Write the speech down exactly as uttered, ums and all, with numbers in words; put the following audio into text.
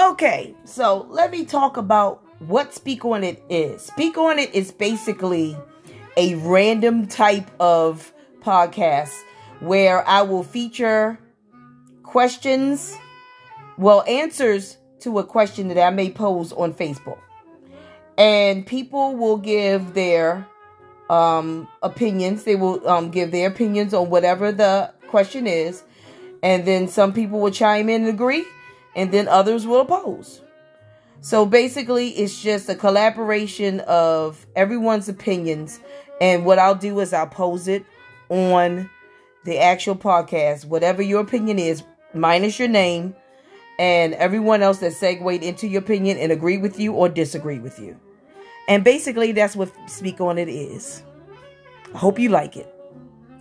Okay, so let me talk about what Speak On It is. Speak On It is basically a random type of podcast where I will feature questions, well, answers to a question that I may pose on Facebook. And people will give their um, opinions. They will um, give their opinions on whatever the question is. And then some people will chime in and agree. And then others will oppose. So basically, it's just a collaboration of everyone's opinions. And what I'll do is I'll pose it on the actual podcast. Whatever your opinion is, minus your name. And everyone else that segued into your opinion and agree with you or disagree with you. And basically, that's what Speak On It is. I hope you like it.